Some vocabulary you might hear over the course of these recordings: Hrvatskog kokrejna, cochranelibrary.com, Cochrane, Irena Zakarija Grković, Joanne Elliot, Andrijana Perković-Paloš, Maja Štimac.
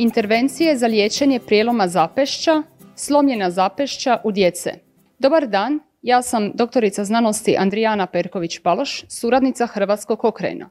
Intervencije za liječenje prijeloma zapešća, slomljena zapešća u djece. Dobar dan, ja sam doktorica znanosti Andrijana Perković-Paloš, suradnica Hrvatskog kokrejna.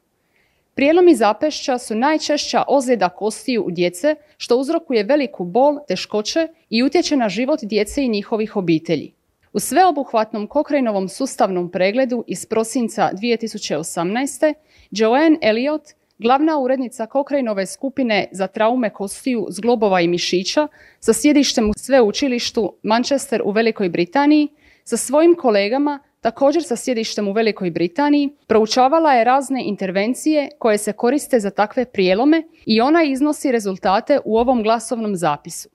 Prijelomi zapešća su najčešća ozljeda kostiju u djece, što uzrokuje veliku bol, teškoće i utječe na život djece i njihovih obitelji. U sveobuhvatnom kokrejnovom sustavnom pregledu iz prosinca 2018. Joanne Elliot, glavna urednica kokrejnove skupine za traume kostiju, zglobova i mišića sa sjedištem u sveučilištu Manchester u Velikoj Britaniji, sa svojim kolegama također sa sjedištem u Velikoj Britaniji, proučavala je razne intervencije koje se koriste za takve prijelome i ona iznosi rezultate u ovom glasovnom zapisu.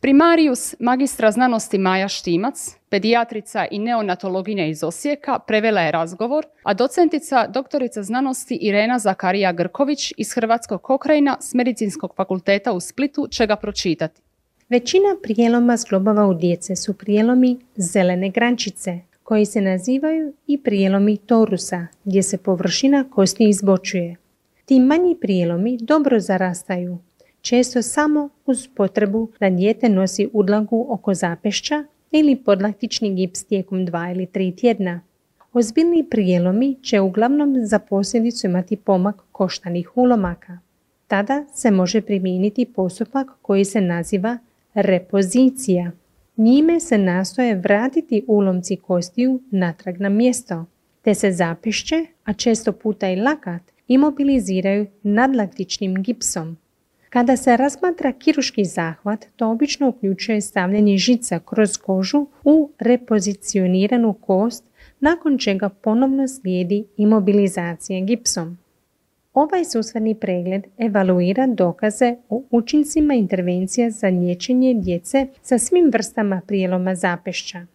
Primarius magistra znanosti Maja Štimac, pedijatrica i neonatologinja iz Osijeka, prevela je razgovor, a docentica doktorica znanosti Irena Zakarija Grković iz Hrvatskog kokrejna s Medicinskog fakulteta u Splitu će ga pročitati. Većina prijeloma zglobova u djece su prijelomi zelene grančice, koji se nazivaju i prijelomi torusa, gdje se površina kosti izbočuje. Ti manji prijelomi dobro zarastaju, često samo uz potrebu da dijete nosi udlagu oko zapešća ili podlaktični gips tijekom 2 ili 3 tjedna. Ozbiljni prijelomi će uglavnom za posljedicu imati pomak koštanih ulomaka. Tada se može primijeniti postupak koji se naziva repozicija. Njime se nastoje vratiti ulomci kostiju natrag na mjesto, te se zapešće, a često puta i lakat, imobiliziraju nadlaktičnim gipsom. Kada se razmatra kirurški zahvat, to obično uključuje stavljanje žica kroz kožu u repozicioniranu kost, nakon čega ponovno slijedi imobilizacija gipsom. Ovaj susretni pregled evaluira dokaze o učincima intervencija za liječenje djece sa svim vrstama prijeloma zapešća.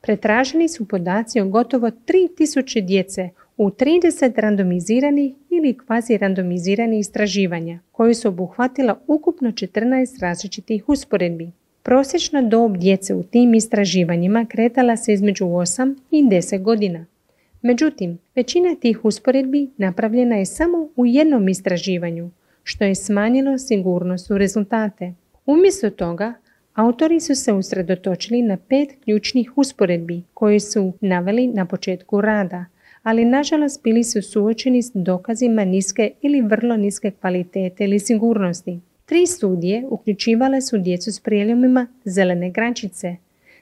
Pretraženi su podaci o gotovo 3000 djece u 30 randomiziranih ili kvazirandomiziranih istraživanja, koji su obuhvatila ukupno 14 različitih usporedbi. Prosječna dob djece u tim istraživanjima kretala se između 8 i 10 godina. Međutim, većina tih usporedbi napravljena je samo u jednom istraživanju, što je smanjilo sigurnost u rezultate. Umjesto toga, autori su se usredotočili na 5 ključnih usporedbi koje su naveli na početku rada, ali nažalost bili su suočeni s dokazima niske ili vrlo niske kvalitete ili sigurnosti. 3 studije uključivale su djecu s prijelomima zelene grančice,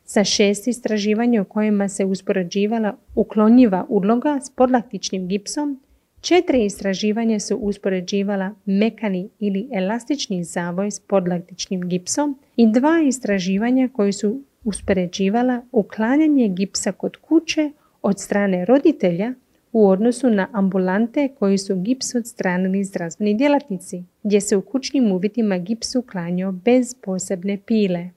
sa 6 istraživanja u kojima se uspoređivala uklonjiva udloga s podlaktičnim gipsom, 4 istraživanja su uspoređivala mekani ili elastični zavoj s podlaktičnim gipsom i 2 istraživanja koji su uspoređivala uklanjanje gipsa kod kuće od strane roditelja u odnosu na ambulante koji su gips odstranili zdravstveni djelatnici, gdje se u kućnim uvjetima gips uklanjao bez posebne pile.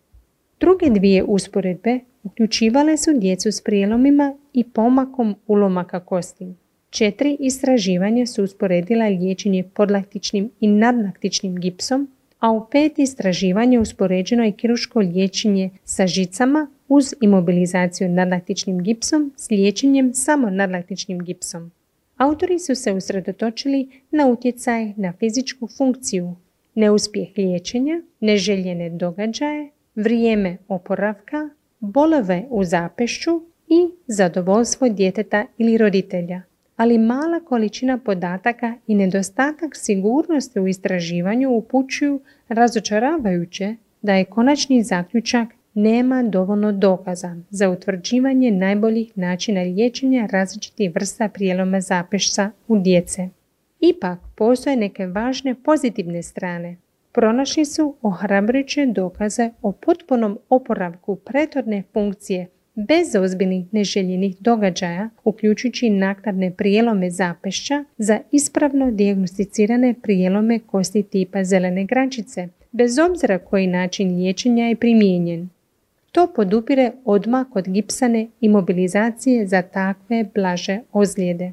Druge 2 usporedbe uključivale su djecu s prijelomima i pomakom ulomaka kosti. 4 istraživanja su usporedila liječenje podlaktičnim i nadlaktičnim gipsom, a u 5 istraživanja uspoređeno je kirurško liječenje sa žicama uz imobilizaciju nadlaktičnim gipsom s liječenjem samo nadlaktičnim gipsom. Autori su se usredotočili na utjecaj na fizičku funkciju, neuspjeh liječenja, neželjene događaje, vrijeme oporavka, bolove u zapešću i zadovoljstvo djeteta ili roditelja. Ali mala količina podataka i nedostatak sigurnosti u istraživanju upućuju razočaravajuće da je konačni zaključak nema dovoljno dokaza za utvrđivanje najboljih načina liječenja različitih vrsta prijeloma zapešća u djece. Ipak, postoje neke važne pozitivne strane. Pronašli su ohrabrujuće dokaze o potpunom oporavku prethodne funkcije bez ozbiljnih neželjenih događaja, uključujući naknadne prijelome zapešća za ispravno dijagnosticirane prijelome kosti tipa zelene grančice, bez obzira koji način liječenja je primijenjen. To podupire odmak od gipsane imobilizacije za takve blaže ozljede.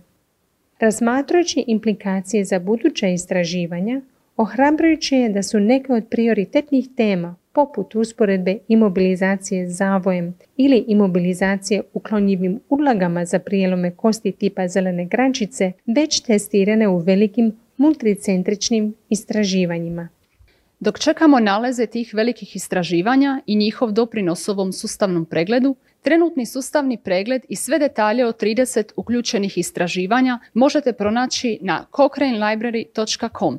Razmatrajući implikacije za buduća istraživanja, ohrabrujuće je da su neke od prioritetnih tema, poput usporedbe imobilizacije zavojem ili imobilizacije uklonjivim ulagama za prijelome kosti tipa zelene grančice, već testirane u velikim multicentričnim istraživanjima. Dok čekamo nalaze tih velikih istraživanja i njihov doprinos ovom sustavnom pregledu, trenutni sustavni pregled i sve detalje o 30 uključenih istraživanja možete pronaći na cochranelibrary.com.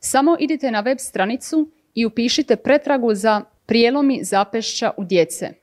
Samo idite na web stranicu i upišite pretragu za prijelomi zapešća u djece.